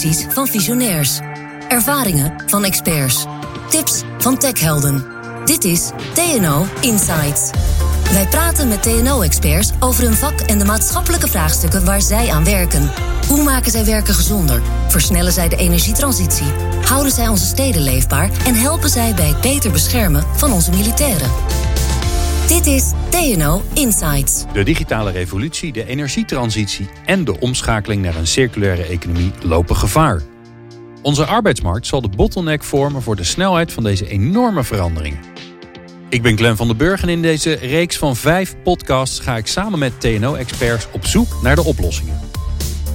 visies van visionairs. Ervaringen van experts. Tips van techhelden. Dit is TNO Insights. Wij praten met TNO-experts over hun vak en de maatschappelijke vraagstukken waar zij aan werken. Hoe maken zij werken gezonder? Versnellen zij de energietransitie? Houden zij onze steden leefbaar? En helpen zij bij het beter beschermen van onze militairen? Dit is TNO Insights. De digitale revolutie, de energietransitie en de omschakeling naar een circulaire economie lopen gevaar. Onze arbeidsmarkt zal de bottleneck vormen voor de snelheid van deze enorme veranderingen. Ik ben Glenn van den Burg en in deze reeks van 5 podcasts ga ik samen met TNO-experts op zoek naar de oplossingen.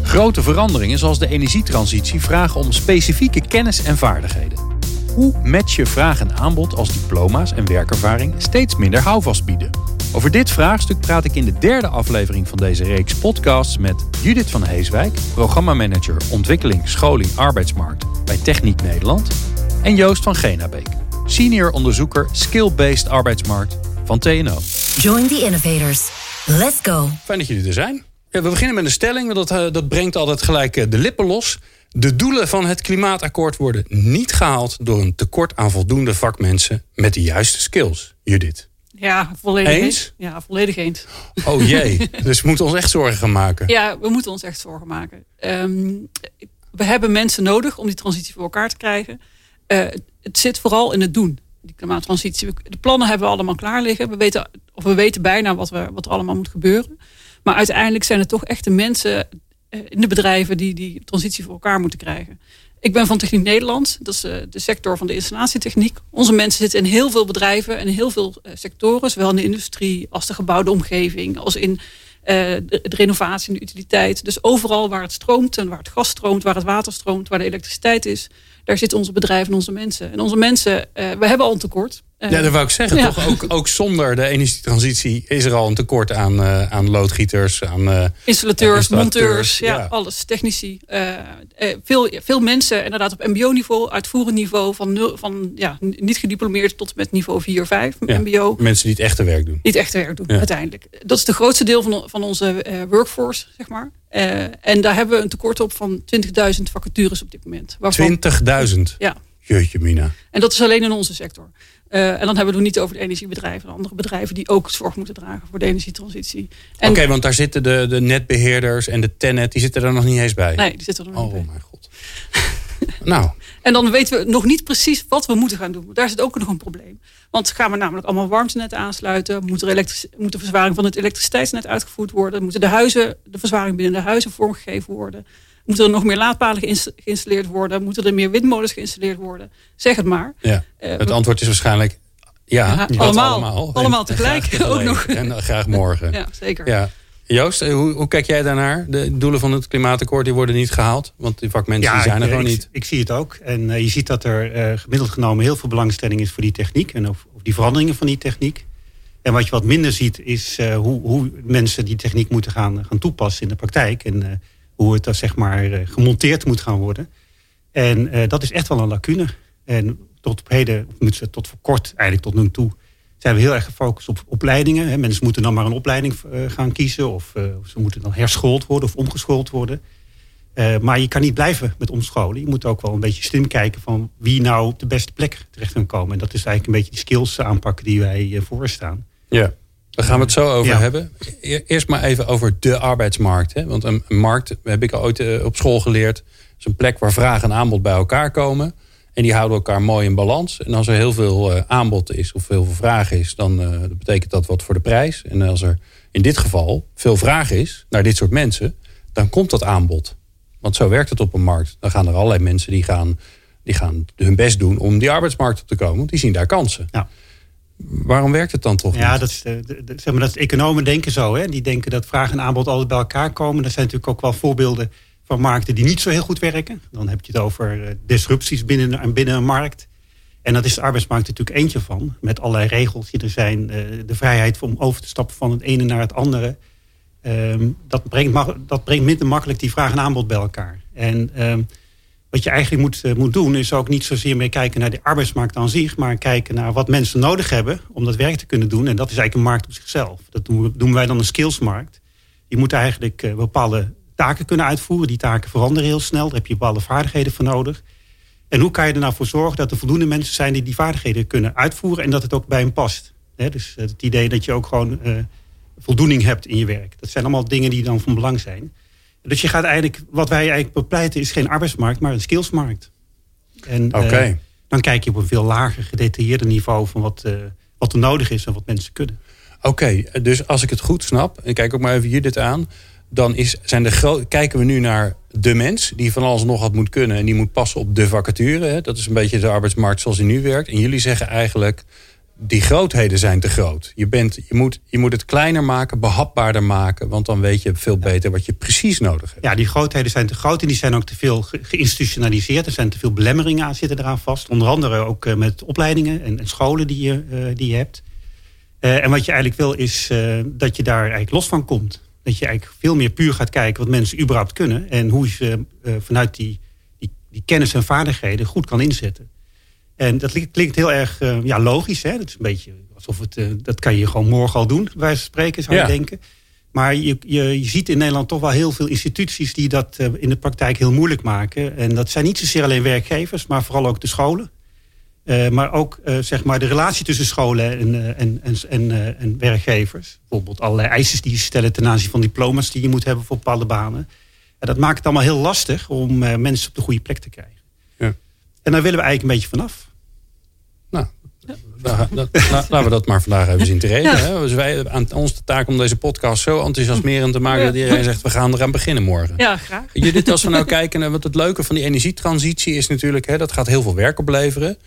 Grote veranderingen zoals de energietransitie vragen om specifieke kennis en vaardigheden. Hoe match je vraag en aanbod als diploma's en werkervaring steeds minder houvast bieden? Over dit vraagstuk praat ik in de 3e aflevering van deze reeks podcasts met Judith van Heeswijk, programmamanager Ontwikkeling, Scholing, Arbeidsmarkt bij Techniek Nederland, en Joost van Genabeek, senior onderzoeker Skill-Based Arbeidsmarkt van TNO. Join the innovators. Let's go. Fijn dat jullie er zijn. Ja, we beginnen met een stelling, want dat brengt altijd gelijk de lippen los. De doelen van het klimaatakkoord worden niet gehaald door een tekort aan voldoende vakmensen met de juiste skills. Judith. Ja, volledig eens. Ja, volledig eens. Oh jee, dus we moeten ons echt zorgen gaan maken. Ja, we moeten ons echt zorgen maken. We hebben mensen nodig om die transitie voor elkaar te krijgen. Het zit vooral in het doen, die klimaattransitie. De plannen hebben we allemaal klaar liggen. We weten bijna wat er allemaal moet gebeuren. Maar uiteindelijk zijn het toch echt de mensen in de bedrijven die transitie voor elkaar moeten krijgen. Ik ben van Techniek Nederland. Dat is de sector van de installatietechniek. Onze mensen zitten in heel veel bedrijven en in heel veel sectoren. Zowel in de industrie als de gebouwde omgeving. Als in de renovatie en de utiliteit. Dus overal waar het stroomt en waar het gas stroomt. Waar het water stroomt. Waar de elektriciteit is. Daar zitten onze bedrijven en onze mensen. En onze mensen, we hebben al een tekort. Ja, dat wou ik zeggen. Ja. Toch? Ook zonder de energietransitie is er al een tekort aan loodgieters, aan installateurs, monteurs, ja. Alles, technici. Veel mensen inderdaad op mbo-niveau, uitvoerend niveau, van niet gediplomeerd tot met niveau 4, 5 ja, mbo. Mensen die het echte werk doen. Ja. Uiteindelijk. Dat is de grootste deel van onze workforce, zeg maar. En daar hebben we een tekort op van 20.000 vacatures op dit moment. 20.000? Ja. Jeetje mina. En dat is alleen in onze sector. En dan hebben we het niet over de energiebedrijven en andere bedrijven die ook zorg moeten dragen voor de energietransitie. Oké, want daar zitten de netbeheerders en de TenneT, die zitten er nog niet eens bij. Nee, die zitten er nog niet bij. Oh mijn god. Nou. En dan weten we nog niet precies wat we moeten gaan doen. Daar zit ook nog een probleem. Want gaan we namelijk allemaal warmtenetten aansluiten? Moet de verzwaring van het elektriciteitsnet uitgevoerd worden? Moeten de verzwaring binnen de huizen vormgegeven worden? Moeten er nog meer laadpalen geïnstalleerd worden? Moeten er meer windmolens geïnstalleerd worden? Zeg het maar. Ja, het antwoord is waarschijnlijk allemaal tegelijk. Ook nog. En graag morgen. Ja, zeker. Ja. Joost, hoe kijk jij daarnaar? De doelen van het klimaatakkoord die worden niet gehaald. Want die vakmensen zijn er gewoon niet. Ik zie het ook. En je ziet dat er gemiddeld genomen heel veel belangstelling is voor die techniek. En of die veranderingen van die techniek. En wat je wat minder ziet is hoe mensen die techniek moeten gaan toepassen in de praktijk. En hoe het zeg maar gemonteerd moet gaan worden. En dat is echt wel een lacune. En tot op heden, tot voor kort eigenlijk tot nu toe, zijn we heel erg gefocust op opleidingen. Hè. Mensen moeten dan maar een opleiding gaan kiezen. Of ze moeten dan herschoold worden of omgeschoold worden. Maar je kan niet blijven met omscholen. Je moet ook wel een beetje slim kijken van wie nou op de beste plek terecht kan komen. En dat is eigenlijk een beetje die skills aanpakken die wij voorstaan. Ja. Daar gaan we het zo over hebben. Eerst maar even over de arbeidsmarkt. Hè? Want een markt, heb ik ooit op school geleerd, is een plek waar vraag en aanbod bij elkaar komen. En die houden elkaar mooi in balans. En als er heel veel aanbod is of heel veel vraag is, dan dat betekent dat wat voor de prijs. En als er in dit geval veel vraag is naar dit soort mensen, dan komt dat aanbod. Want zo werkt het op een markt. Dan gaan er allerlei mensen die gaan hun best doen om die arbeidsmarkt op te komen. Want die zien daar kansen. Ja. Waarom werkt het dan toch niet? Dat is economen denken zo. Hè? Die denken dat vraag en aanbod altijd bij elkaar komen. Er zijn natuurlijk ook wel voorbeelden van markten die niet zo heel goed werken. Dan heb je het over disrupties binnen een markt. En dat is de arbeidsmarkt natuurlijk eentje van. Met allerlei regels die er zijn. De vrijheid om over te stappen van het ene naar het andere. Dat brengt minder makkelijk die vraag en aanbod bij elkaar. En wat je eigenlijk moet doen is ook niet zozeer meer kijken naar de arbeidsmarkt aan zich, maar kijken naar wat mensen nodig hebben om dat werk te kunnen doen. En dat is eigenlijk een markt op zichzelf. Dat doen wij dan een skillsmarkt. Je moet eigenlijk bepaalde taken kunnen uitvoeren. Die taken veranderen heel snel. Daar heb je bepaalde vaardigheden voor nodig. En hoe kan je er nou voor zorgen dat er voldoende mensen zijn die die vaardigheden kunnen uitvoeren en dat het ook bij hen past. Dus het idee dat je ook gewoon voldoening hebt in je werk. Dat zijn allemaal dingen die dan van belang zijn. Dus je gaat eigenlijk, wat wij eigenlijk bepleiten is geen arbeidsmarkt, maar een skillsmarkt. En dan kijk je op een veel lager, gedetailleerder niveau van wat er nodig is en wat mensen kunnen. Oké, dus als ik het goed snap, en kijk ook maar even Judith aan, dan kijken we nu naar de mens die van alles nog wat moet kunnen en die moet passen op de vacature. Hè? Dat is een beetje de arbeidsmarkt zoals die nu werkt. En jullie zeggen eigenlijk, die grootheden zijn te groot. Je moet het kleiner maken, behapbaarder maken, want dan weet je veel beter wat je precies nodig hebt. Ja, die grootheden zijn te groot en die zijn ook te veel geïnstitutionaliseerd. Er zijn te veel belemmeringen aan zitten eraan vast. Onder andere ook met opleidingen en scholen die je hebt. En wat je eigenlijk wil is dat je daar eigenlijk los van komt. Dat je eigenlijk veel meer puur gaat kijken wat mensen überhaupt kunnen en hoe ze vanuit die kennis en vaardigheden goed kan inzetten. En dat klinkt heel erg logisch. Hè? Dat is een beetje alsof dat kan je gewoon morgen al doen, bij wijze van spreken, zou je denken. Maar je ziet in Nederland toch wel heel veel instituties die dat in de praktijk heel moeilijk maken. En dat zijn niet zozeer alleen werkgevers, maar vooral ook de scholen. Maar ook de relatie tussen scholen en werkgevers. Bijvoorbeeld allerlei eisen die je stellen ten aanzien van diploma's die je moet hebben voor bepaalde banen. En dat maakt het allemaal heel lastig om mensen op de goede plek te krijgen. Ja. En daar willen we eigenlijk een beetje vanaf. Nou, laten we dat maar vandaag even zien te regelen. Ja. Dus aan ons de taak om deze podcast zo enthousiasmerend te maken dat iedereen zegt, we gaan eraan beginnen morgen. Ja, graag. Judith, als we nou kijken, want het leuke van die energietransitie is natuurlijk, dat gaat heel veel werk opleveren.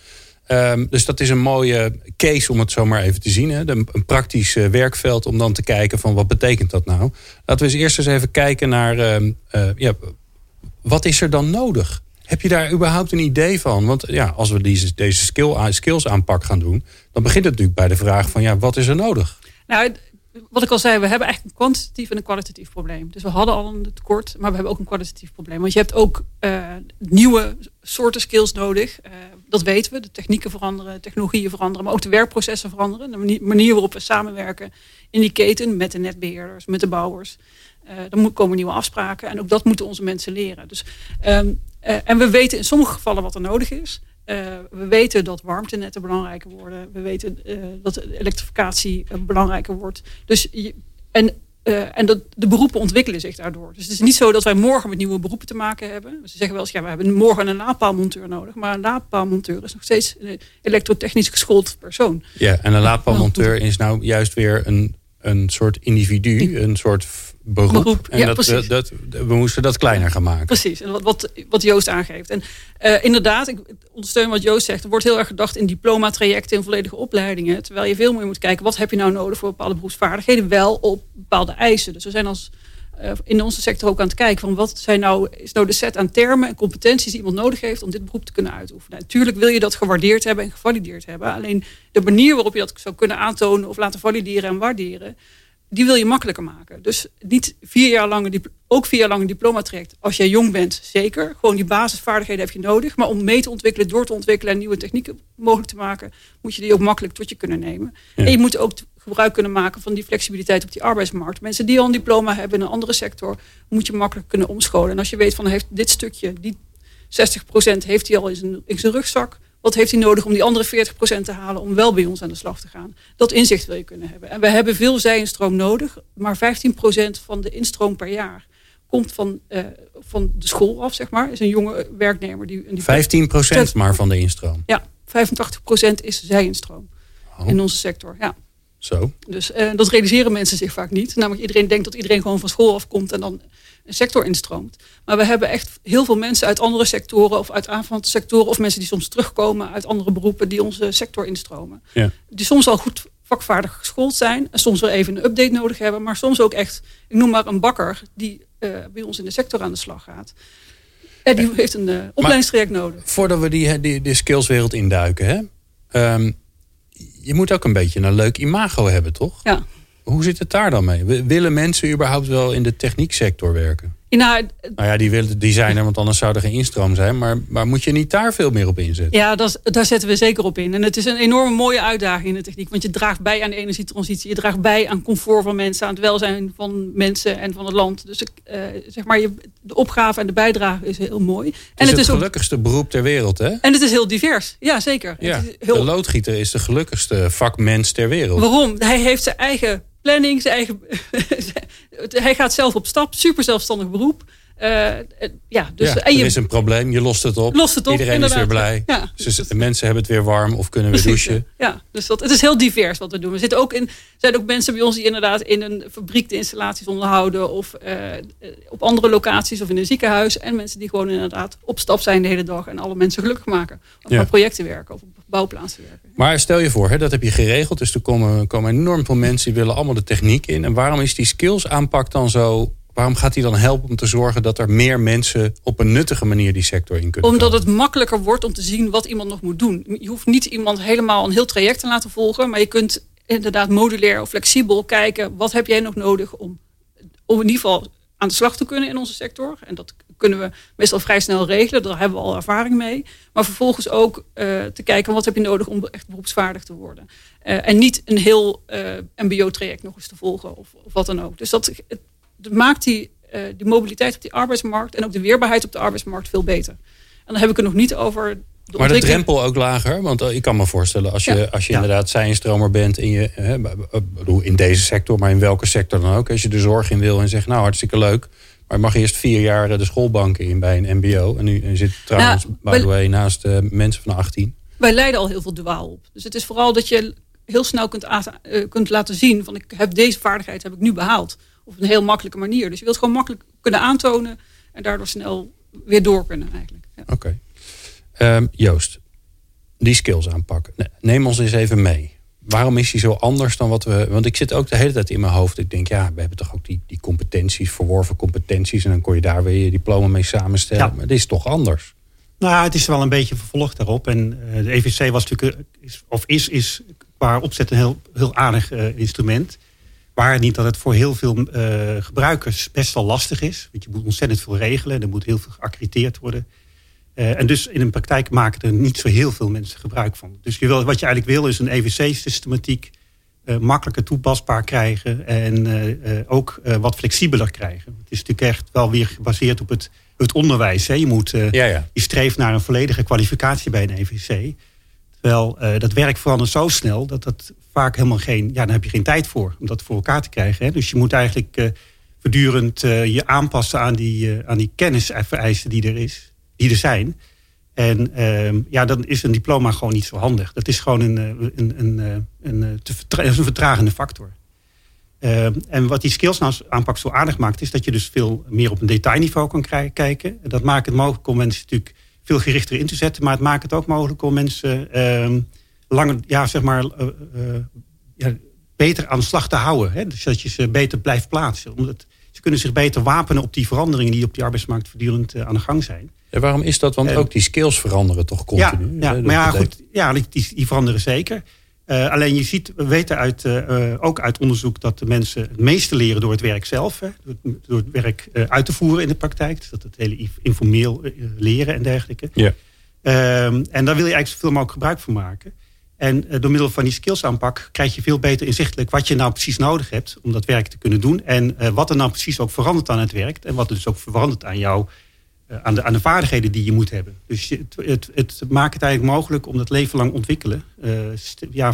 Dus dat is een mooie case om het zo maar even te zien. Hè? Een praktisch werkveld om dan te kijken van wat betekent dat nou. Laten we eerst eens even kijken naar wat is er dan nodig? Heb je daar überhaupt een idee van? Want als we deze skills aanpak gaan doen, dan begint het natuurlijk bij de vraag van wat is er nodig? Nou, wat ik al zei, we hebben eigenlijk een kwantitatief en een kwalitatief probleem. Dus we hadden al een tekort, maar we hebben ook een kwalitatief probleem. Want je hebt ook nieuwe soorten skills nodig. Dat weten we. De technieken veranderen, technologieën veranderen, maar ook de werkprocessen veranderen. De manier waarop we samenwerken in die keten met de netbeheerders, met de bouwers. Dan komen nieuwe afspraken en ook dat moeten onze mensen leren. Dus, en we weten in sommige gevallen wat er nodig is. We weten dat warmtenetten belangrijker worden. We weten dat elektrificatie belangrijker wordt. Dus dat de beroepen ontwikkelen zich daardoor. Dus het is niet zo dat wij morgen met nieuwe beroepen te maken hebben. Ze zeggen wel eens, we hebben morgen een laadpaalmonteur nodig. Maar een laadpaalmonteur is nog steeds een elektrotechnisch geschoold persoon. Ja, en een laadpaalmonteur is nou juist weer een soort individu, een soort beroep. En we moesten dat kleiner gaan maken. Precies, en wat Joost aangeeft. En inderdaad, ik ondersteun wat Joost zegt. Er wordt heel erg gedacht in diploma-trajecten, in volledige opleidingen. Terwijl je veel meer moet kijken, wat heb je nou nodig voor bepaalde beroepsvaardigheden? Wel op bepaalde eisen. Dus we zijn als in onze sector ook aan het kijken van wat is nou de set aan termen en competenties die iemand nodig heeft om dit beroep te kunnen uitoefenen. Natuurlijk wil je dat gewaardeerd hebben en gevalideerd hebben. Alleen de manier waarop je dat zou kunnen aantonen of laten valideren en waarderen, die wil je makkelijker maken. Dus niet 4 jaar lang, ook 4 jaar lang een diploma-traject. Als jij jong bent, zeker. Gewoon die basisvaardigheden heb je nodig. Maar om mee te ontwikkelen, door te ontwikkelen en nieuwe technieken mogelijk te maken, moet je die ook makkelijk tot je kunnen nemen. Ja. En je moet ook gebruik kunnen maken van die flexibiliteit op die arbeidsmarkt. Mensen die al een diploma hebben in een andere sector, moet je makkelijk kunnen omscholen. En als je weet van, heeft dit stukje, die 60% heeft hij al in zijn rugzak. Wat heeft hij nodig om die andere 40% te halen om wel bij ons aan de slag te gaan? Dat inzicht wil je kunnen hebben. En we hebben veel zijinstroom nodig. Maar 15% van de instroom per jaar komt van de school af, zeg maar. Is een jonge werknemer. 15% maar van de instroom? Ja, 85% is zijinstroom in onze sector. Ja. Zo. Dus dat realiseren mensen zich vaak niet. Namelijk iedereen denkt dat iedereen gewoon van school afkomt en dan een sector instroomt. Maar we hebben echt heel veel mensen uit andere sectoren of uit aanvallende sectoren of mensen die soms terugkomen uit andere beroepen die onze sector instromen. Ja. Die soms al goed vakvaardig geschoold zijn en soms wel even een update nodig hebben, maar soms ook echt, ik noem maar een bakker die bij ons in de sector aan de slag gaat. En die heeft een opleidingstraject nodig. Voordat we die skillswereld induiken, hè? Je moet ook een beetje een leuk imago hebben, toch? Ja. Hoe zit het daar dan mee? Willen mensen überhaupt wel in de technieksector werken? Nou ja, die zijn er, want anders zou er geen instroom zijn. Maar moet je niet daar veel meer op inzetten? Ja, daar zetten we zeker op in. En het is een enorme mooie uitdaging in de techniek. Want je draagt bij aan de energietransitie. Je draagt bij aan comfort van mensen. Aan het welzijn van mensen en van het land. Dus zeg maar, de opgave en de bijdrage is heel mooi. Het is het gelukkigste beroep ter wereld, hè? En het is heel divers. Ja, zeker. Ja, de loodgieter is de gelukkigste vakmens ter wereld. Waarom? Hij heeft zijn eigen planning, hij gaat zelf op stap, super zelfstandig beroep. Er is een probleem, je lost het op. Iedereen inderdaad. Is weer blij. Ja, dus de mensen hebben het weer warm of kunnen weer douchen. Ja, dus het is heel divers wat we doen. Er zijn ook mensen bij ons die inderdaad in een fabriek de installaties onderhouden. Of op andere locaties of in een ziekenhuis. En mensen die gewoon inderdaad op stap zijn de hele dag. En alle mensen gelukkig maken. Of aan projecten werken of op bouwplaatsen werken. Maar stel je voor, dat heb je geregeld. Dus er komen enorm veel mensen die willen allemaal de techniek in. En waarom is die skills aanpak dan zo... Waarom gaat hij dan helpen om te zorgen dat er meer mensen op een nuttige manier die sector in kunnen? Omdat het makkelijker wordt om te zien wat iemand nog moet doen. Je hoeft niet iemand helemaal een heel traject te laten volgen. Maar je kunt inderdaad modulair of flexibel kijken. Wat heb jij nog nodig om in ieder geval aan de slag te kunnen in onze sector? En dat kunnen we meestal vrij snel regelen. Daar hebben we al ervaring mee. Maar vervolgens ook te kijken wat heb je nodig om echt beroepsvaardig te worden. En niet een heel MBO-traject nog eens te volgen of wat dan ook. Dus dat maakt de mobiliteit op die arbeidsmarkt en ook de weerbaarheid op de arbeidsmarkt veel beter. En dan heb ik het nog niet over... Maar de drempel ook lager? Want ik kan me voorstellen, als je inderdaad zijnstromer bent... in deze sector, maar in welke sector dan ook... als je de zorg in wil en zegt, nou hartstikke leuk... maar je mag eerst 4 jaar de schoolbanken in bij een mbo. En nu zit trouwens, by the way, naast mensen van 18. Wij leiden al heel veel duaal op. Dus het is vooral dat je heel snel kunt laten zien... van deze vaardigheid heb ik nu behaald... Op een heel makkelijke manier. Dus je wilt gewoon makkelijk kunnen aantonen. En daardoor snel weer door kunnen eigenlijk. Ja. Oké. Joost, die skills aanpakken. Neem ons eens even mee. Waarom is die zo anders dan wat we... Want ik zit ook de hele tijd in mijn hoofd. Ik denk, we hebben toch ook die competenties, verworven competenties. En dan kon je daar weer je diploma mee samenstellen. Ja. Maar het is toch anders? Nou, het is wel een beetje vervolg daarop. En de EVC was natuurlijk... is qua opzet een heel aardig instrument... Waar niet dat het voor heel veel gebruikers best wel lastig is. Want je moet ontzettend veel regelen. Er moet heel veel geaccrediteerd worden. En dus in een praktijk maken er niet zo heel veel mensen gebruik van. Dus wat je eigenlijk wil is een EVC-systematiek makkelijker toepasbaar krijgen. En ook wat flexibeler krijgen. Het is natuurlijk echt wel weer gebaseerd op het onderwijs. Hè. Je streeft naar een volledige kwalificatie bij een EVC. Terwijl dat werk verandert zo snel dat vaak helemaal geen... Ja, dan heb je geen tijd voor om dat voor elkaar te krijgen. Hè? Dus je moet eigenlijk voortdurend je aanpassen aan die kennisvereisten die er zijn. En dan is een diploma gewoon niet zo handig. Dat is gewoon een vertragende factor. En wat die skills nou aanpak zo aardig maakt... is dat je dus veel meer op een detailniveau kan kijken. En dat maakt het mogelijk om mensen natuurlijk... veel gerichter in te zetten, maar het maakt het ook mogelijk om mensen beter aan de slag te houden. Hè? Dus dat je ze beter blijft plaatsen. Omdat ze kunnen zich beter wapenen op die veranderingen die op die arbeidsmarkt voortdurend aan de gang zijn. Ja, waarom is dat? Want ook die skills veranderen toch continu? Ja, die veranderen zeker. Alleen we weten uit onderzoek dat de mensen het meeste leren door het werk zelf. Hè? Door het werk uit te voeren in de praktijk. Dus dat het hele informeel leren en dergelijke. Ja. En daar wil je eigenlijk zoveel mogelijk gebruik van maken. En door middel van die skillsaanpak krijg je veel beter inzichtelijk wat je nou precies nodig hebt om dat werk te kunnen doen. En wat er nou precies ook verandert aan het werk. En wat er dus ook verandert aan jou. Aan de vaardigheden die je moet hebben. Dus het maakt het eigenlijk mogelijk om dat leven lang ontwikkelen...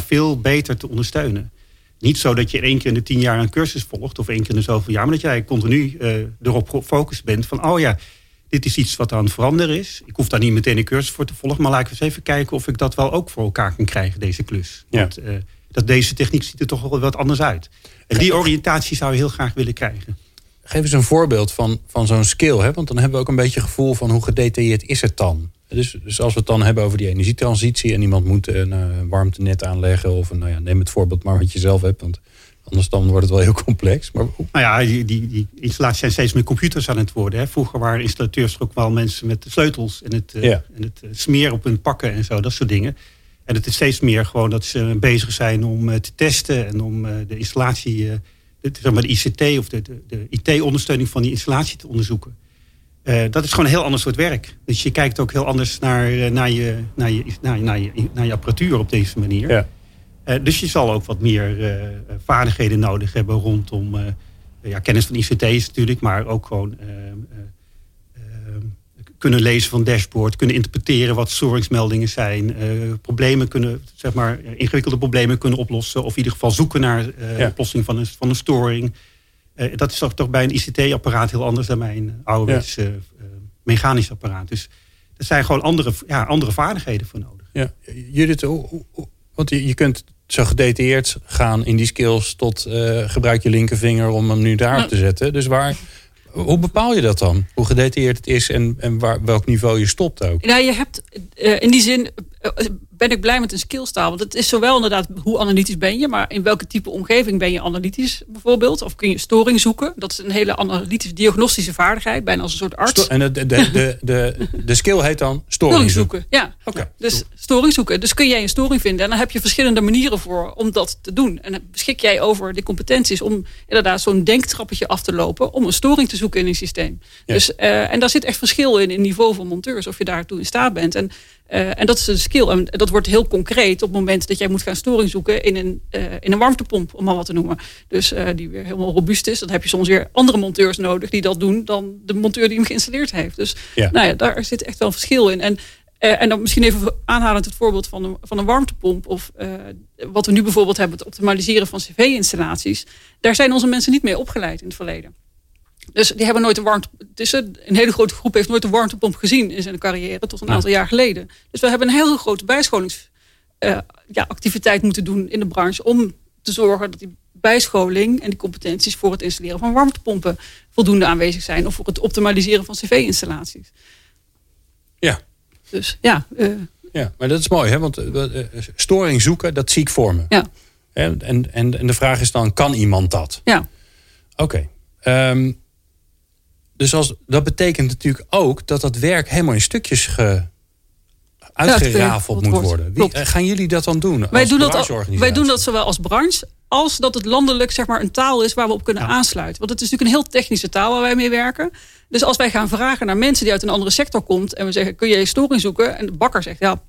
veel beter te ondersteunen. Niet zo dat je 1 keer in de 10 jaar een cursus volgt... of 1 keer in de zoveel jaar... maar dat jij continu erop gefocust bent van... dit is iets wat aan het veranderen is. Ik hoef daar niet meteen een cursus voor te volgen... maar laat ik eens even kijken of ik dat wel ook voor elkaar kan krijgen, deze klus. Ja. Want deze techniek ziet er toch wel wat anders uit. En die oriëntatie zou je heel graag willen krijgen. Geef eens een voorbeeld van zo'n skill. Hè? Want dan hebben we ook een beetje het gevoel van hoe gedetailleerd is het dan. Dus als we het dan hebben over die energietransitie... en iemand moet een warmtenet aanleggen... of neem het voorbeeld maar wat je zelf hebt... want anders dan wordt het wel heel complex. Maar... die installaties zijn steeds meer computers aan het worden. Hè? Vroeger waren installateurs ook wel mensen met de sleutels... en het smeren op hun pakken en zo, dat soort dingen. En het is steeds meer gewoon dat ze bezig zijn om te testen... en om de installatie... de ICT of de IT-ondersteuning van die installatie te onderzoeken. Dat is gewoon een heel ander soort werk. Dus je kijkt ook heel anders naar je apparatuur op deze manier. Ja. Dus je zal ook wat meer vaardigheden nodig hebben rondom kennis van ICT's natuurlijk, maar ook gewoon kunnen lezen van dashboard, kunnen interpreteren wat storingsmeldingen zijn, problemen kunnen, zeg maar, ingewikkelde problemen kunnen oplossen, of in ieder geval zoeken naar oplossing van een storing. Dat is toch bij een ICT-apparaat heel anders dan bij een ouderwets mechanisch apparaat. Dus er zijn gewoon andere vaardigheden voor nodig. Ja. Judith, want je kunt zo gedetailleerd gaan in die skills tot gebruik je linkervinger om hem nu daarop te zetten. Dus hoe bepaal je dat dan? Hoe gedetailleerd het is en welk niveau je stopt ook? Nou, je hebt in die zin ben ik blij met een skillstaal. Want het is zowel inderdaad hoe analytisch ben je, maar in welke type omgeving ben je analytisch bijvoorbeeld? Of kun je storing zoeken? Dat is een hele analytische diagnostische vaardigheid, bijna als een soort arts. En de skill heet dan storing zoeken. Ja, okay. Dus storing zoeken. Dus kun jij een storing vinden en dan heb je verschillende manieren voor om dat te doen. En dan beschik jij over de competenties om inderdaad zo'n denktrappetje af te lopen om een storing te zoeken in een systeem. Ja. Dus, en daar zit echt verschil in niveau van monteurs, of je daartoe in staat bent. En dat is een skill. En dat wordt heel concreet op het moment dat jij moet gaan storing zoeken in een warmtepomp, om maar wat te noemen. Dus die weer helemaal robuust is. Dan heb je soms weer andere monteurs nodig die dat doen dan de monteur die hem geïnstalleerd heeft. Dus daar zit echt wel een verschil in. En dan misschien even aanhalend het voorbeeld van een warmtepomp. Of wat we nu bijvoorbeeld hebben, het optimaliseren van cv-installaties. Daar zijn onze mensen niet mee opgeleid in het verleden. Dus die hebben nooit een hele grote groep heeft nooit een warmtepomp gezien in zijn carrière tot een aantal jaar geleden. Dus we hebben een hele grote bijscholingsactiviteit moeten doen in de branche om te zorgen dat die bijscholing en die competenties voor het installeren van warmtepompen voldoende aanwezig zijn, of voor het optimaliseren van cv-installaties. Ja. Dus ja, maar dat is mooi, hè? Want storing zoeken, dat zie ik voor me. Ja. En de vraag is dan, kan iemand dat? Ja. Oké. Dus dat betekent natuurlijk ook dat dat werk helemaal in stukjes uitgerafeld moet worden. Gaan jullie dat dan doen? Wij doen dat zowel als branche als dat het landelijk, zeg maar, een taal is waar we op kunnen aansluiten. Want het is natuurlijk een heel technische taal waar wij mee werken. Dus als wij gaan vragen naar mensen die uit een andere sector komt en we zeggen, kun jij storing zoeken? En de bakker zegt, ja,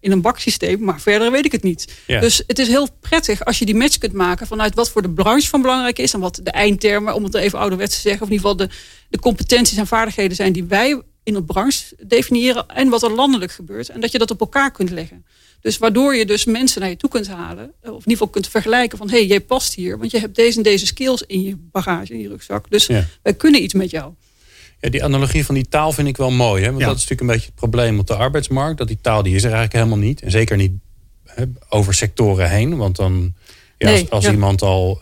in een baksysteem, maar verder weet ik het niet. Ja. Dus het is heel prettig als je die match kunt maken vanuit wat voor de branche van belangrijk is en wat de eindtermen, om het even ouderwets te zeggen, of in ieder geval de competenties en vaardigheden zijn die wij in de branche definiëren en wat er landelijk gebeurt. En dat je dat op elkaar kunt leggen. Dus waardoor je dus mensen naar je toe kunt halen, of in ieder geval kunt vergelijken van, hé, jij past hier, want je hebt deze en deze skills in je bagage, in je rugzak. Dus wij kunnen iets met jou. Ja, die analogie van die taal vind ik wel mooi. Hè? Want dat is natuurlijk een beetje het probleem op de arbeidsmarkt. Dat die taal, die is er eigenlijk helemaal niet. En zeker niet over sectoren heen. Want dan, als iemand al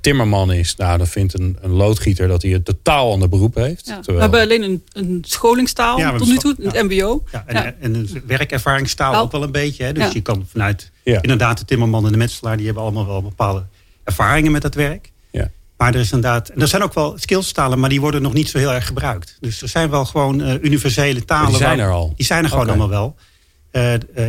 timmerman is, dan vindt een loodgieter dat hij een totaal ander beroep heeft. Ja. We hebben alleen een scholingstaal tot nu toe, het MBO. Ja, en een werkervaringstaal ook wel een beetje. Hè? Dus je kan vanuit, inderdaad, de timmerman en de metselaar, die hebben allemaal wel bepaalde ervaringen met dat werk. Maar er is inderdaad, en er zijn ook wel skillstalen, maar die worden nog niet zo heel erg gebruikt. Dus er zijn wel gewoon universele talen. Maar die zijn er al. Die zijn er gewoon allemaal wel.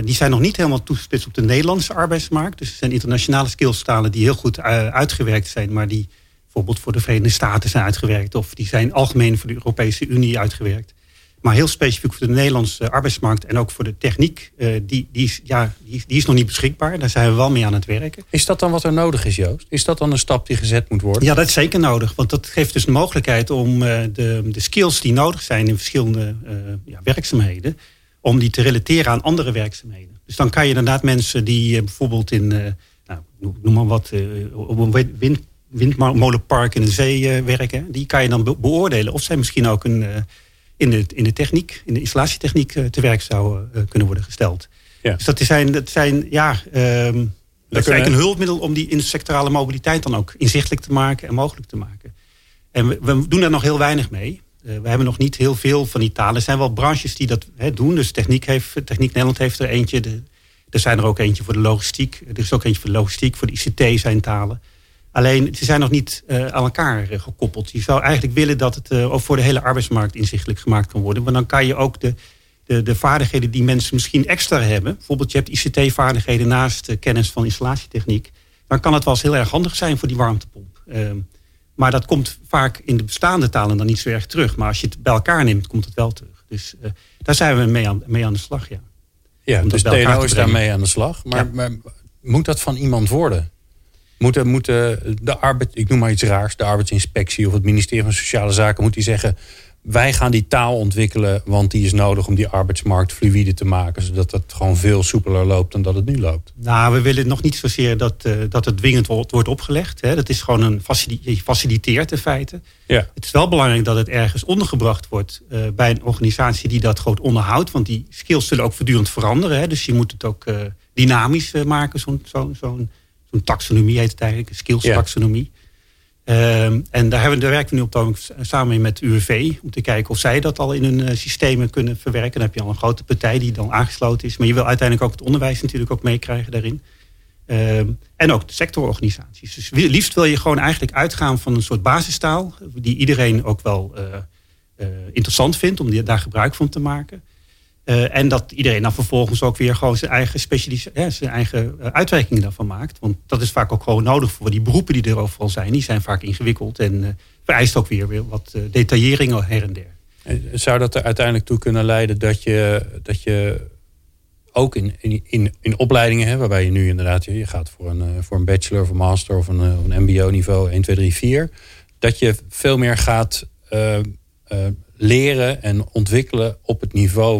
Die zijn nog niet helemaal toegespitst op de Nederlandse arbeidsmarkt. Dus er zijn internationale skillstalen die heel goed uitgewerkt zijn, maar die bijvoorbeeld voor de Verenigde Staten zijn uitgewerkt, of die zijn algemeen voor de Europese Unie uitgewerkt. Maar heel specifiek voor de Nederlandse arbeidsmarkt en ook voor de techniek, die is nog niet beschikbaar. Daar zijn we wel mee aan het werken. Is dat dan wat er nodig is, Joost? Is dat dan een stap die gezet moet worden? Ja, dat is zeker nodig. Want dat geeft dus de mogelijkheid om de skills die nodig zijn in verschillende werkzaamheden, om die te relateren aan andere werkzaamheden. Dus dan kan je inderdaad mensen die bijvoorbeeld in, noem maar wat, op een windmolenpark in de zee werken, die kan je dan beoordelen of zij misschien ook een in de techniek, in de installatietechniek te werk zou kunnen worden gesteld. Ja. Dus dat is eigenlijk een hulpmiddel om die intersectorale mobiliteit dan ook inzichtelijk te maken en mogelijk te maken. En we doen daar nog heel weinig mee. We hebben nog niet heel veel van die talen. Er zijn wel branches die dat doen. Dus Techniek Nederland heeft er eentje. Er zijn er ook eentje voor de logistiek. Er is ook eentje voor de logistiek. Voor de ICT zijn talen. Alleen, ze zijn nog niet aan elkaar gekoppeld. Je zou eigenlijk willen dat het ook voor de hele arbeidsmarkt inzichtelijk gemaakt kan worden. Want dan kan je ook de vaardigheden die mensen misschien extra hebben. Bijvoorbeeld, je hebt ICT-vaardigheden naast kennis van installatietechniek. Dan kan het wel eens heel erg handig zijn voor die warmtepomp. Maar dat komt vaak in de bestaande talen dan niet zo erg terug. Maar als je het bij elkaar neemt, komt het wel terug. Dus daar zijn we mee aan de slag, ja. Ja, dus TNO is daarmee aan de slag. Maar, ja. Maar moet dat van iemand worden? Ik noem maar iets raars, de arbeidsinspectie of het ministerie van Sociale Zaken, moet die zeggen, wij gaan die taal ontwikkelen, want die is nodig om die arbeidsmarkt fluïde te maken, zodat dat gewoon veel soepeler loopt dan dat het nu loopt. Nou, we willen nog niet zozeer dat het dwingend wordt opgelegd. Hè. Dat is gewoon je faciliteert in feite. Ja. Het is wel belangrijk dat het ergens ondergebracht wordt bij een organisatie die dat groot onderhoudt, want die skills zullen ook voortdurend veranderen. Hè. Dus je moet het ook dynamisch maken, zo'n taxonomie heet het eigenlijk, een skills taxonomie. En daar werken we nu op samen met UWV om te kijken of zij dat al in hun systemen kunnen verwerken. Dan heb je al een grote partij die dan aangesloten is. Maar je wil uiteindelijk ook het onderwijs natuurlijk ook meekrijgen daarin. En ook de sectororganisaties. Dus liefst wil je gewoon eigenlijk uitgaan van een soort basistaal die iedereen ook wel interessant vindt om daar gebruik van te maken. En dat iedereen dan vervolgens ook weer gewoon zijn eigen uitwerkingen daarvan maakt. Want dat is vaak ook gewoon nodig voor die beroepen die er overal zijn. Die zijn vaak ingewikkeld en vereist ook weer wat detailleringen her en der. En zou dat er uiteindelijk toe kunnen leiden dat je ook in opleidingen, hè, waarbij je nu inderdaad, je gaat voor een bachelor of een master of een MBO niveau 1, 2, 3, 4. Dat je veel meer gaat leren en ontwikkelen op het niveau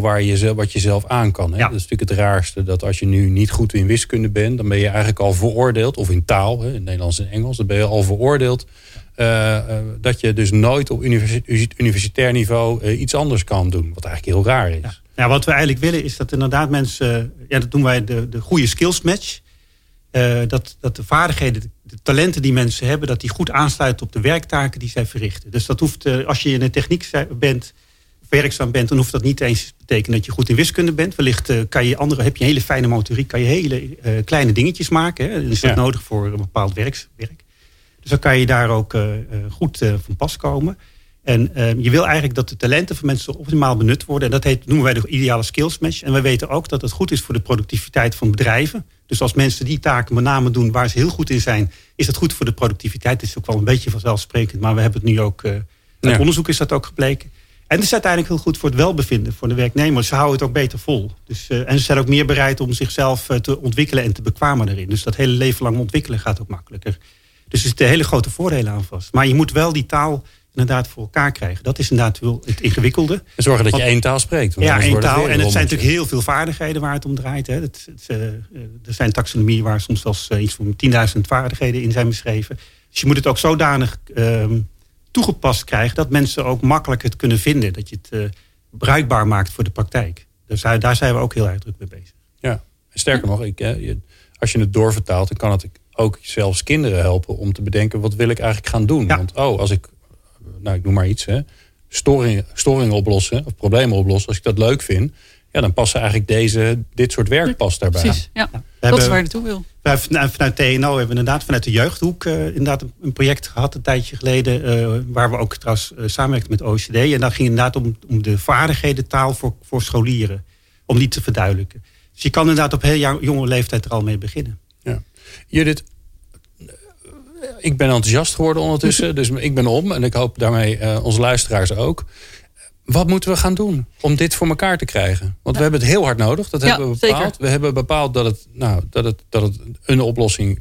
wat je zelf aan kan. Hè? Ja. Dat is natuurlijk het raarste, dat als je nu niet goed in wiskunde bent, dan ben je eigenlijk al veroordeeld, of in taal, hè, in Nederlands en Engels, dan ben je al veroordeeld dat je dus nooit op universitair niveau iets anders kan doen, wat eigenlijk heel raar is. Ja. Nou, wat we eigenlijk willen is dat inderdaad mensen, dat doen wij de goede skills match, dat de vaardigheden, de talenten die mensen hebben, dat die goed aansluiten op de werktaken die zij verrichten. Dus dat hoeft, als je in de techniek bent, werkzaam bent, dan hoeft dat niet eens te betekenen dat je goed in wiskunde bent. Wellicht heb je een hele fijne motoriek, kan je hele kleine dingetjes maken. Hè? Dat is dat nodig voor een bepaald werk. Dus dan kan je daar ook goed van pas komen. En je wil eigenlijk dat de talenten van mensen optimaal benut worden. En dat noemen wij de ideale skills match. En we weten ook dat het goed is voor de productiviteit van bedrijven. Dus als mensen die taken met name doen waar ze heel goed in zijn, is dat goed voor de productiviteit. Dat is ook wel een beetje vanzelfsprekend. Maar we hebben het nu ook, uit onderzoek is dat ook gebleken. En het is uiteindelijk heel goed voor het welbevinden voor de werknemers. Ze houden het ook beter vol. Dus, en ze zijn ook meer bereid om zichzelf te ontwikkelen en te bekwamen daarin. Dus dat hele leven lang ontwikkelen gaat ook makkelijker. Dus er zitten hele grote voordelen aan vast. Maar je moet wel die taal inderdaad voor elkaar krijgen. Dat is inderdaad wel het ingewikkelde. En zorgen dat je één taal spreekt. Want ja, één taal. En het zijn natuurlijk heel veel vaardigheden waar het om draait. Hè. Er zijn taxonomieën waar soms zelfs iets van 10.000 vaardigheden in zijn beschreven. Dus je moet het ook zodanig toegepast krijgen dat mensen ook makkelijk het kunnen vinden. Dat je het bruikbaar maakt voor de praktijk. Dus daar zijn we ook heel erg druk mee bezig. Ja, sterker nog, als je het doorvertaalt, dan kan het ook zelfs kinderen helpen om te bedenken, wat wil ik eigenlijk gaan doen? Ja. Want als ik, ik noem maar iets, hè, storingen oplossen of problemen oplossen, als ik dat leuk vind, ja, dan passen eigenlijk dit soort werk past daarbij. Precies, ja. Dat is waar je naartoe wil. Vanuit TNO hebben we inderdaad vanuit de jeugdhoek een project gehad een tijdje geleden, waar we ook trouwens samenwerkten met OECD. En daar ging inderdaad om de vaardigheden-taal voor scholieren, om die te verduidelijken. Dus je kan inderdaad op heel jonge leeftijd er al mee beginnen. Ja. Judith, ik ben enthousiast geworden ondertussen, dus ik ben om. En ik hoop daarmee onze luisteraars ook. Wat moeten we gaan doen om dit voor elkaar te krijgen? Want we hebben het heel hard nodig, dat hebben we bepaald. Zeker. We hebben bepaald dat het een oplossing,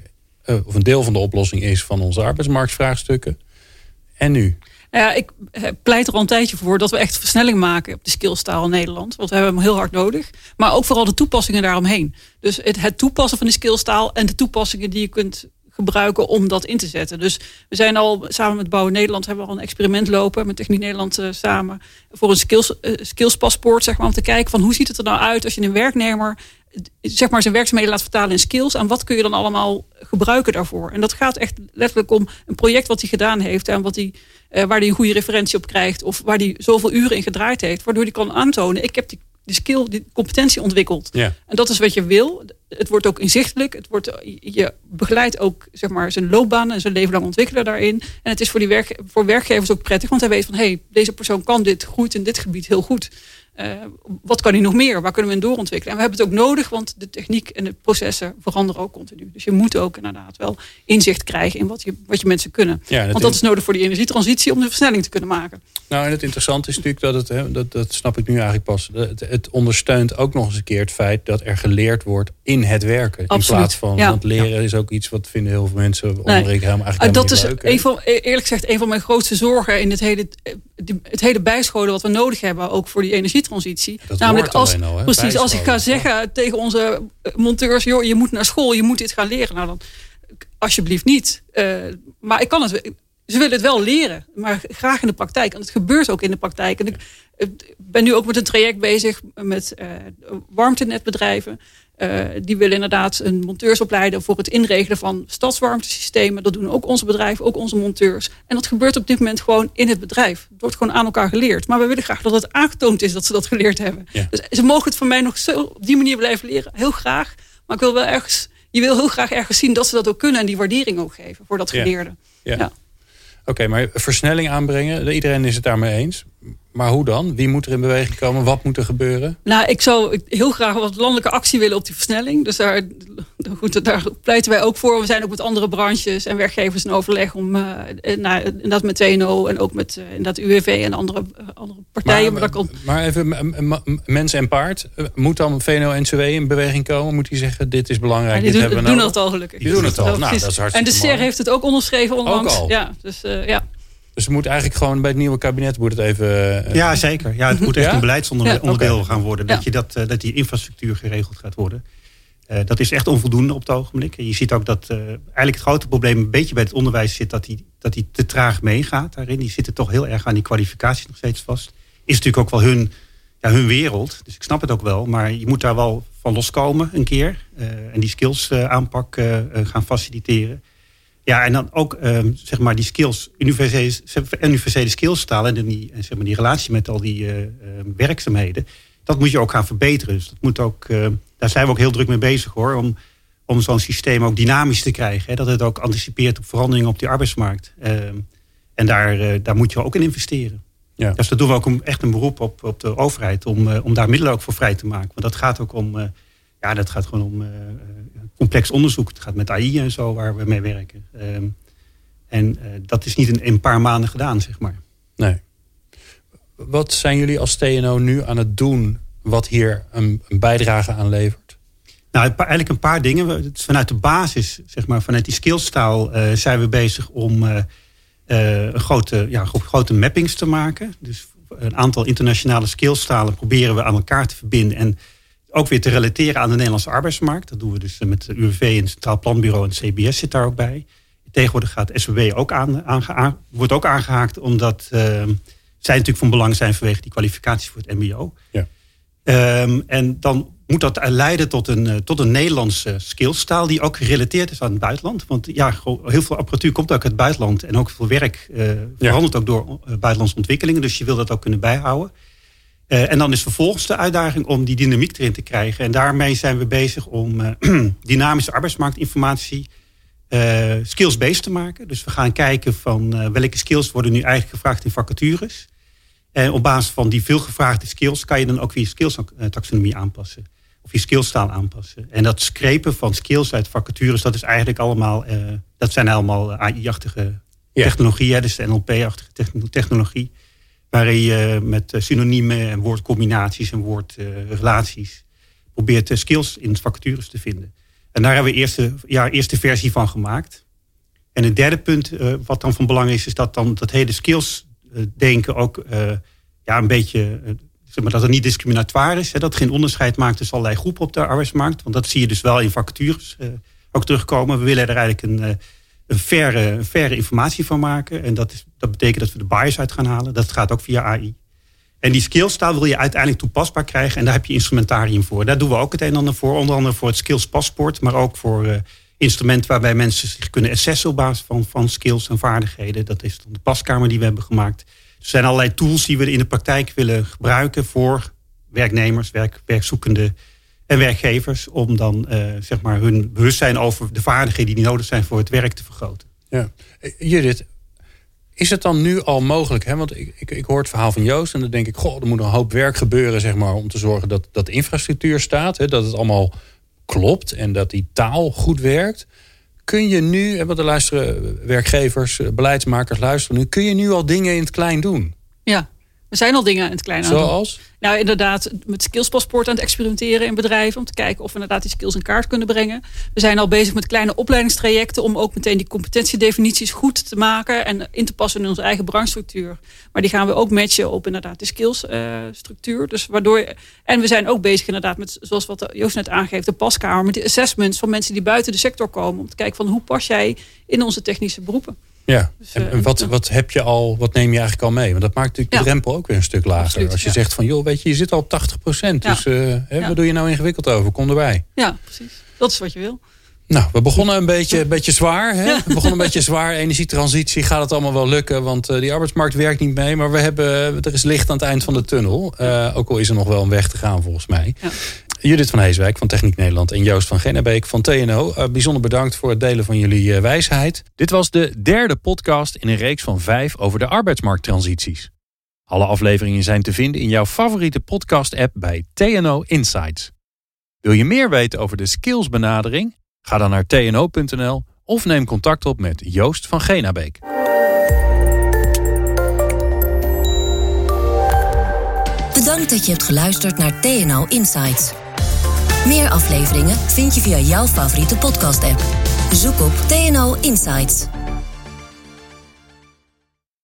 of een deel van de oplossing is van onze arbeidsmarktvraagstukken. En nu? Ja, ik pleit er al een tijdje voor dat we echt versnelling maken op de skillstaal in Nederland. Want we hebben hem heel hard nodig. Maar ook vooral de toepassingen daaromheen. Dus het toepassen van de skillstaal en de toepassingen die je kunt gebruiken om dat in te zetten. Dus we zijn al samen met Bouwen Nederland hebben we al een experiment lopen met Techniek Nederland samen voor een skillspaspoort, zeg maar, om te kijken van hoe ziet het er nou uit als je een werknemer, zeg maar, zijn werkzaamheden laat vertalen in skills. En wat kun je dan allemaal gebruiken daarvoor? En dat gaat echt letterlijk om een project wat hij gedaan heeft en waar hij een goede referentie op krijgt of waar hij zoveel uren in gedraaid heeft, waardoor hij kan aantonen, ik heb die competentie ontwikkeld. Ja. En dat is wat je wil. Het wordt ook inzichtelijk. Je begeleidt ook, zeg maar, zijn loopbaan en zijn leven lang ontwikkelen daarin. En het is voor werkgevers ook prettig, want hij weet van, hey, deze persoon kan dit, groeit in dit gebied heel goed. Wat kan hij nog meer? Waar kunnen we in doorontwikkelen? En we hebben het ook nodig, want de techniek en de processen veranderen ook continu. Dus je moet ook inderdaad wel inzicht krijgen in wat je mensen kunnen. Ja, want dat is nodig voor die energietransitie om de versnelling te kunnen maken. Nou, en het interessante is natuurlijk dat het, dat snap ik nu eigenlijk pas. Het ondersteunt ook nog eens een keer het feit dat er geleerd wordt in het werken. Absoluut. In plaats van, want leren is ook iets wat vinden heel veel mensen onderrekenen eigenlijk dat is leuk, eerlijk gezegd een van mijn grootste zorgen in het hele bijscholen wat we nodig hebben, ook voor die energietransitie. Dat namelijk als ik ga zeggen tegen onze monteurs, joh, je moet naar school, je moet dit gaan leren. Nou dan, alsjeblieft niet. Maar ik kan het. Ze willen het wel leren, maar graag in de praktijk. En het gebeurt ook in de praktijk. En ik ben nu ook met een traject bezig met warmtenetbedrijven. Die willen inderdaad een monteurs opleiden voor het inregelen van stadswarmtesystemen. Dat doen ook onze bedrijven, ook onze monteurs. En dat gebeurt op dit moment gewoon in het bedrijf. Het wordt gewoon aan elkaar geleerd. Maar we willen graag dat het aangetoond is dat ze dat geleerd hebben. Ja. Dus ze mogen het van mij nog zo op die manier blijven leren. Heel graag. Maar ik wil wel heel graag ergens zien dat ze dat ook kunnen. En die waardering ook geven voor dat geleerde. Ja. Oké, maar versnelling aanbrengen, iedereen is het daarmee eens. Maar hoe dan? Wie moet er in beweging komen? Wat moet er gebeuren? Nou, ik zou heel graag wat landelijke actie willen op die versnelling. Dus daar pleiten wij ook voor. We zijn ook met andere branches en werkgevers in overleg om inderdaad met TNO en ook met inderdaad UWV en andere partijen. Maar even mens en paard. Moet dan VNO-NCW in beweging komen? Moet die zeggen, dit is belangrijk, ja, die doen dat al gelukkig. Die doen het al, nou, dat is hartstikke. En de SER heeft het ook onderschreven onlangs. Ook al? Ja, dus ja. Dus het moet eigenlijk gewoon bij het nieuwe kabinet moet het even... Ja, zeker. Ja, het moet echt een beleidsonderdeel gaan worden. Ja. Dat die infrastructuur geregeld gaat worden. Dat is echt onvoldoende op het ogenblik. En je ziet ook dat eigenlijk het grote probleem een beetje bij het onderwijs zit... dat die te traag meegaat daarin. Die zitten toch heel erg aan die kwalificaties nog steeds vast. Is natuurlijk ook wel hun wereld. Dus ik snap het ook wel. Maar je moet daar wel van loskomen een keer. En die skills aanpak gaan faciliteren. Ja, en dan ook zeg maar die skills, universele skills talen en die relatie met al die werkzaamheden, dat moet je ook gaan verbeteren. Dus dat moet ook, daar zijn we ook heel druk mee bezig hoor, om zo'n systeem ook dynamisch te krijgen. Hè, dat het ook anticipeert op veranderingen op die arbeidsmarkt. En daar moet je ook in investeren. Ja. Dus dat doen we ook echt een beroep op de overheid om daar middelen ook voor vrij te maken. Want dat gaat ook om, dat gaat gewoon om... complex onderzoek. Het gaat met AI en zo waar we mee werken. En dat is niet in een paar maanden gedaan, zeg maar. Nee. Wat zijn jullie als TNO nu aan het doen wat hier een bijdrage aan levert? Nou, eigenlijk een paar dingen. Vanuit de basis, zeg maar, vanuit die skillstaal zijn we bezig om grote mappings te maken. Dus een aantal internationale skillstalen proberen we aan elkaar te verbinden en ook weer te relateren aan de Nederlandse arbeidsmarkt. Dat doen we dus met de UWV en het Centraal Planbureau en CBS zit daar ook bij. Tegenwoordig gaat SBB ook wordt ook aangehaakt, omdat zij natuurlijk van belang zijn vanwege die kwalificaties voor het MBO. Ja. En dan moet dat leiden tot een Nederlandse skillstaal die ook gerelateerd is aan het buitenland. Want ja, heel veel apparatuur komt ook uit het buitenland en ook veel werk verandert ook door buitenlandse ontwikkelingen. Dus je wil dat ook kunnen bijhouden. En dan is vervolgens de uitdaging om die dynamiek erin te krijgen. En daarmee zijn we bezig om dynamische arbeidsmarktinformatie skills-based te maken. Dus we gaan kijken van welke skills worden nu eigenlijk gevraagd in vacatures. En op basis van die veelgevraagde skills kan je dan ook weer je skills-taxonomie aanpassen. Of je skillstaal aanpassen. En dat scrapen van skills uit vacatures, dat is eigenlijk allemaal, dat zijn allemaal AI-achtige technologieën. Dus de NLP-achtige technologie. Waarin je met synoniemen en woordcombinaties en woordrelaties probeert skills in vacatures te vinden. En daar hebben we eerste versie van gemaakt. En het derde punt wat dan van belang is, is dat dan dat hele skills denken ook een beetje, zeg maar, dat het niet discriminatoire is. Hè, dat het geen onderscheid maakt tussen allerlei groepen op de arbeidsmarkt. Want dat zie je dus wel in vacatures ook terugkomen. We willen er eigenlijk een faire informatie van maken. En dat betekent dat we de bias uit gaan halen. Dat gaat ook via AI. En die skillstaal wil je uiteindelijk toepasbaar krijgen. En daar heb je instrumentarium voor. Daar doen we ook het een en ander voor. Onder andere voor het skillspaspoort. Maar ook voor instrumenten waarbij mensen zich kunnen assessen op basis van skills en vaardigheden. Dat is dan de paskamer die we hebben gemaakt. Er zijn allerlei tools die we in de praktijk willen gebruiken voor werknemers, werkzoekenden en werkgevers om dan zeg maar hun bewustzijn over de vaardigheden die nodig zijn voor het werk te vergroten. Ja. Judith, Is het dan nu al mogelijk? Hè? Want ik hoor het verhaal van Joost en dan denk ik... goh, er moet een hoop werk gebeuren, zeg maar, om te zorgen dat de infrastructuur staat. Hè? Dat het allemaal klopt en dat die taal goed werkt. Kun je nu, hè, want er luisteren werkgevers, beleidsmakers luisteren nu... kun je nu al dingen in het klein doen? Ja, er zijn al dingen in het klein aan het doen. Zoals? Nou, inderdaad, met skillspaspoort aan het experimenteren in bedrijven... om te kijken of we inderdaad die skills in kaart kunnen brengen. We zijn al bezig met kleine opleidingstrajecten... om ook meteen die competentiedefinities goed te maken... en in te passen in onze eigen branchestructuur. Maar die gaan we ook matchen op inderdaad de skillsstructuur. Dus waardoor... En we zijn ook bezig inderdaad met, zoals wat Joost net aangeeft... de paskamer, met die assessments van mensen die buiten de sector komen... om te kijken van hoe pas jij in onze technische beroepen. Ja, dus, en wat heb je al, wat neem je eigenlijk al mee? Want dat maakt natuurlijk de drempel ook weer een stuk lager. Absoluut, als je zegt van, joh, weet je zit al op 80%. Ja. Dus waar doe je nou ingewikkeld over? Kom erbij. Ja, precies. Dat is wat je wil. Nou, we begonnen een beetje zwaar. Hè? Ja. We begonnen een beetje zwaar. Energietransitie, gaat het allemaal wel lukken? Want die arbeidsmarkt werkt niet mee. Maar er is licht aan het eind van de tunnel. Ook al is er nog wel een weg te gaan, volgens mij. Ja. Judith van Heeswijk van Techniek Nederland en Joost van Genabeek van TNO. Bijzonder bedankt voor het delen van jullie wijsheid. Dit was de derde podcast in een reeks van 5 over de arbeidsmarkttransities. Alle afleveringen zijn te vinden in jouw favoriete podcast-app bij TNO Insights. Wil je meer weten over de skillsbenadering? Ga dan naar tno.nl of neem contact op met Joost van Genabeek. Bedankt dat je hebt geluisterd naar TNO Insights. Meer afleveringen vind je via jouw favoriete podcast-app. Zoek op TNO Insights.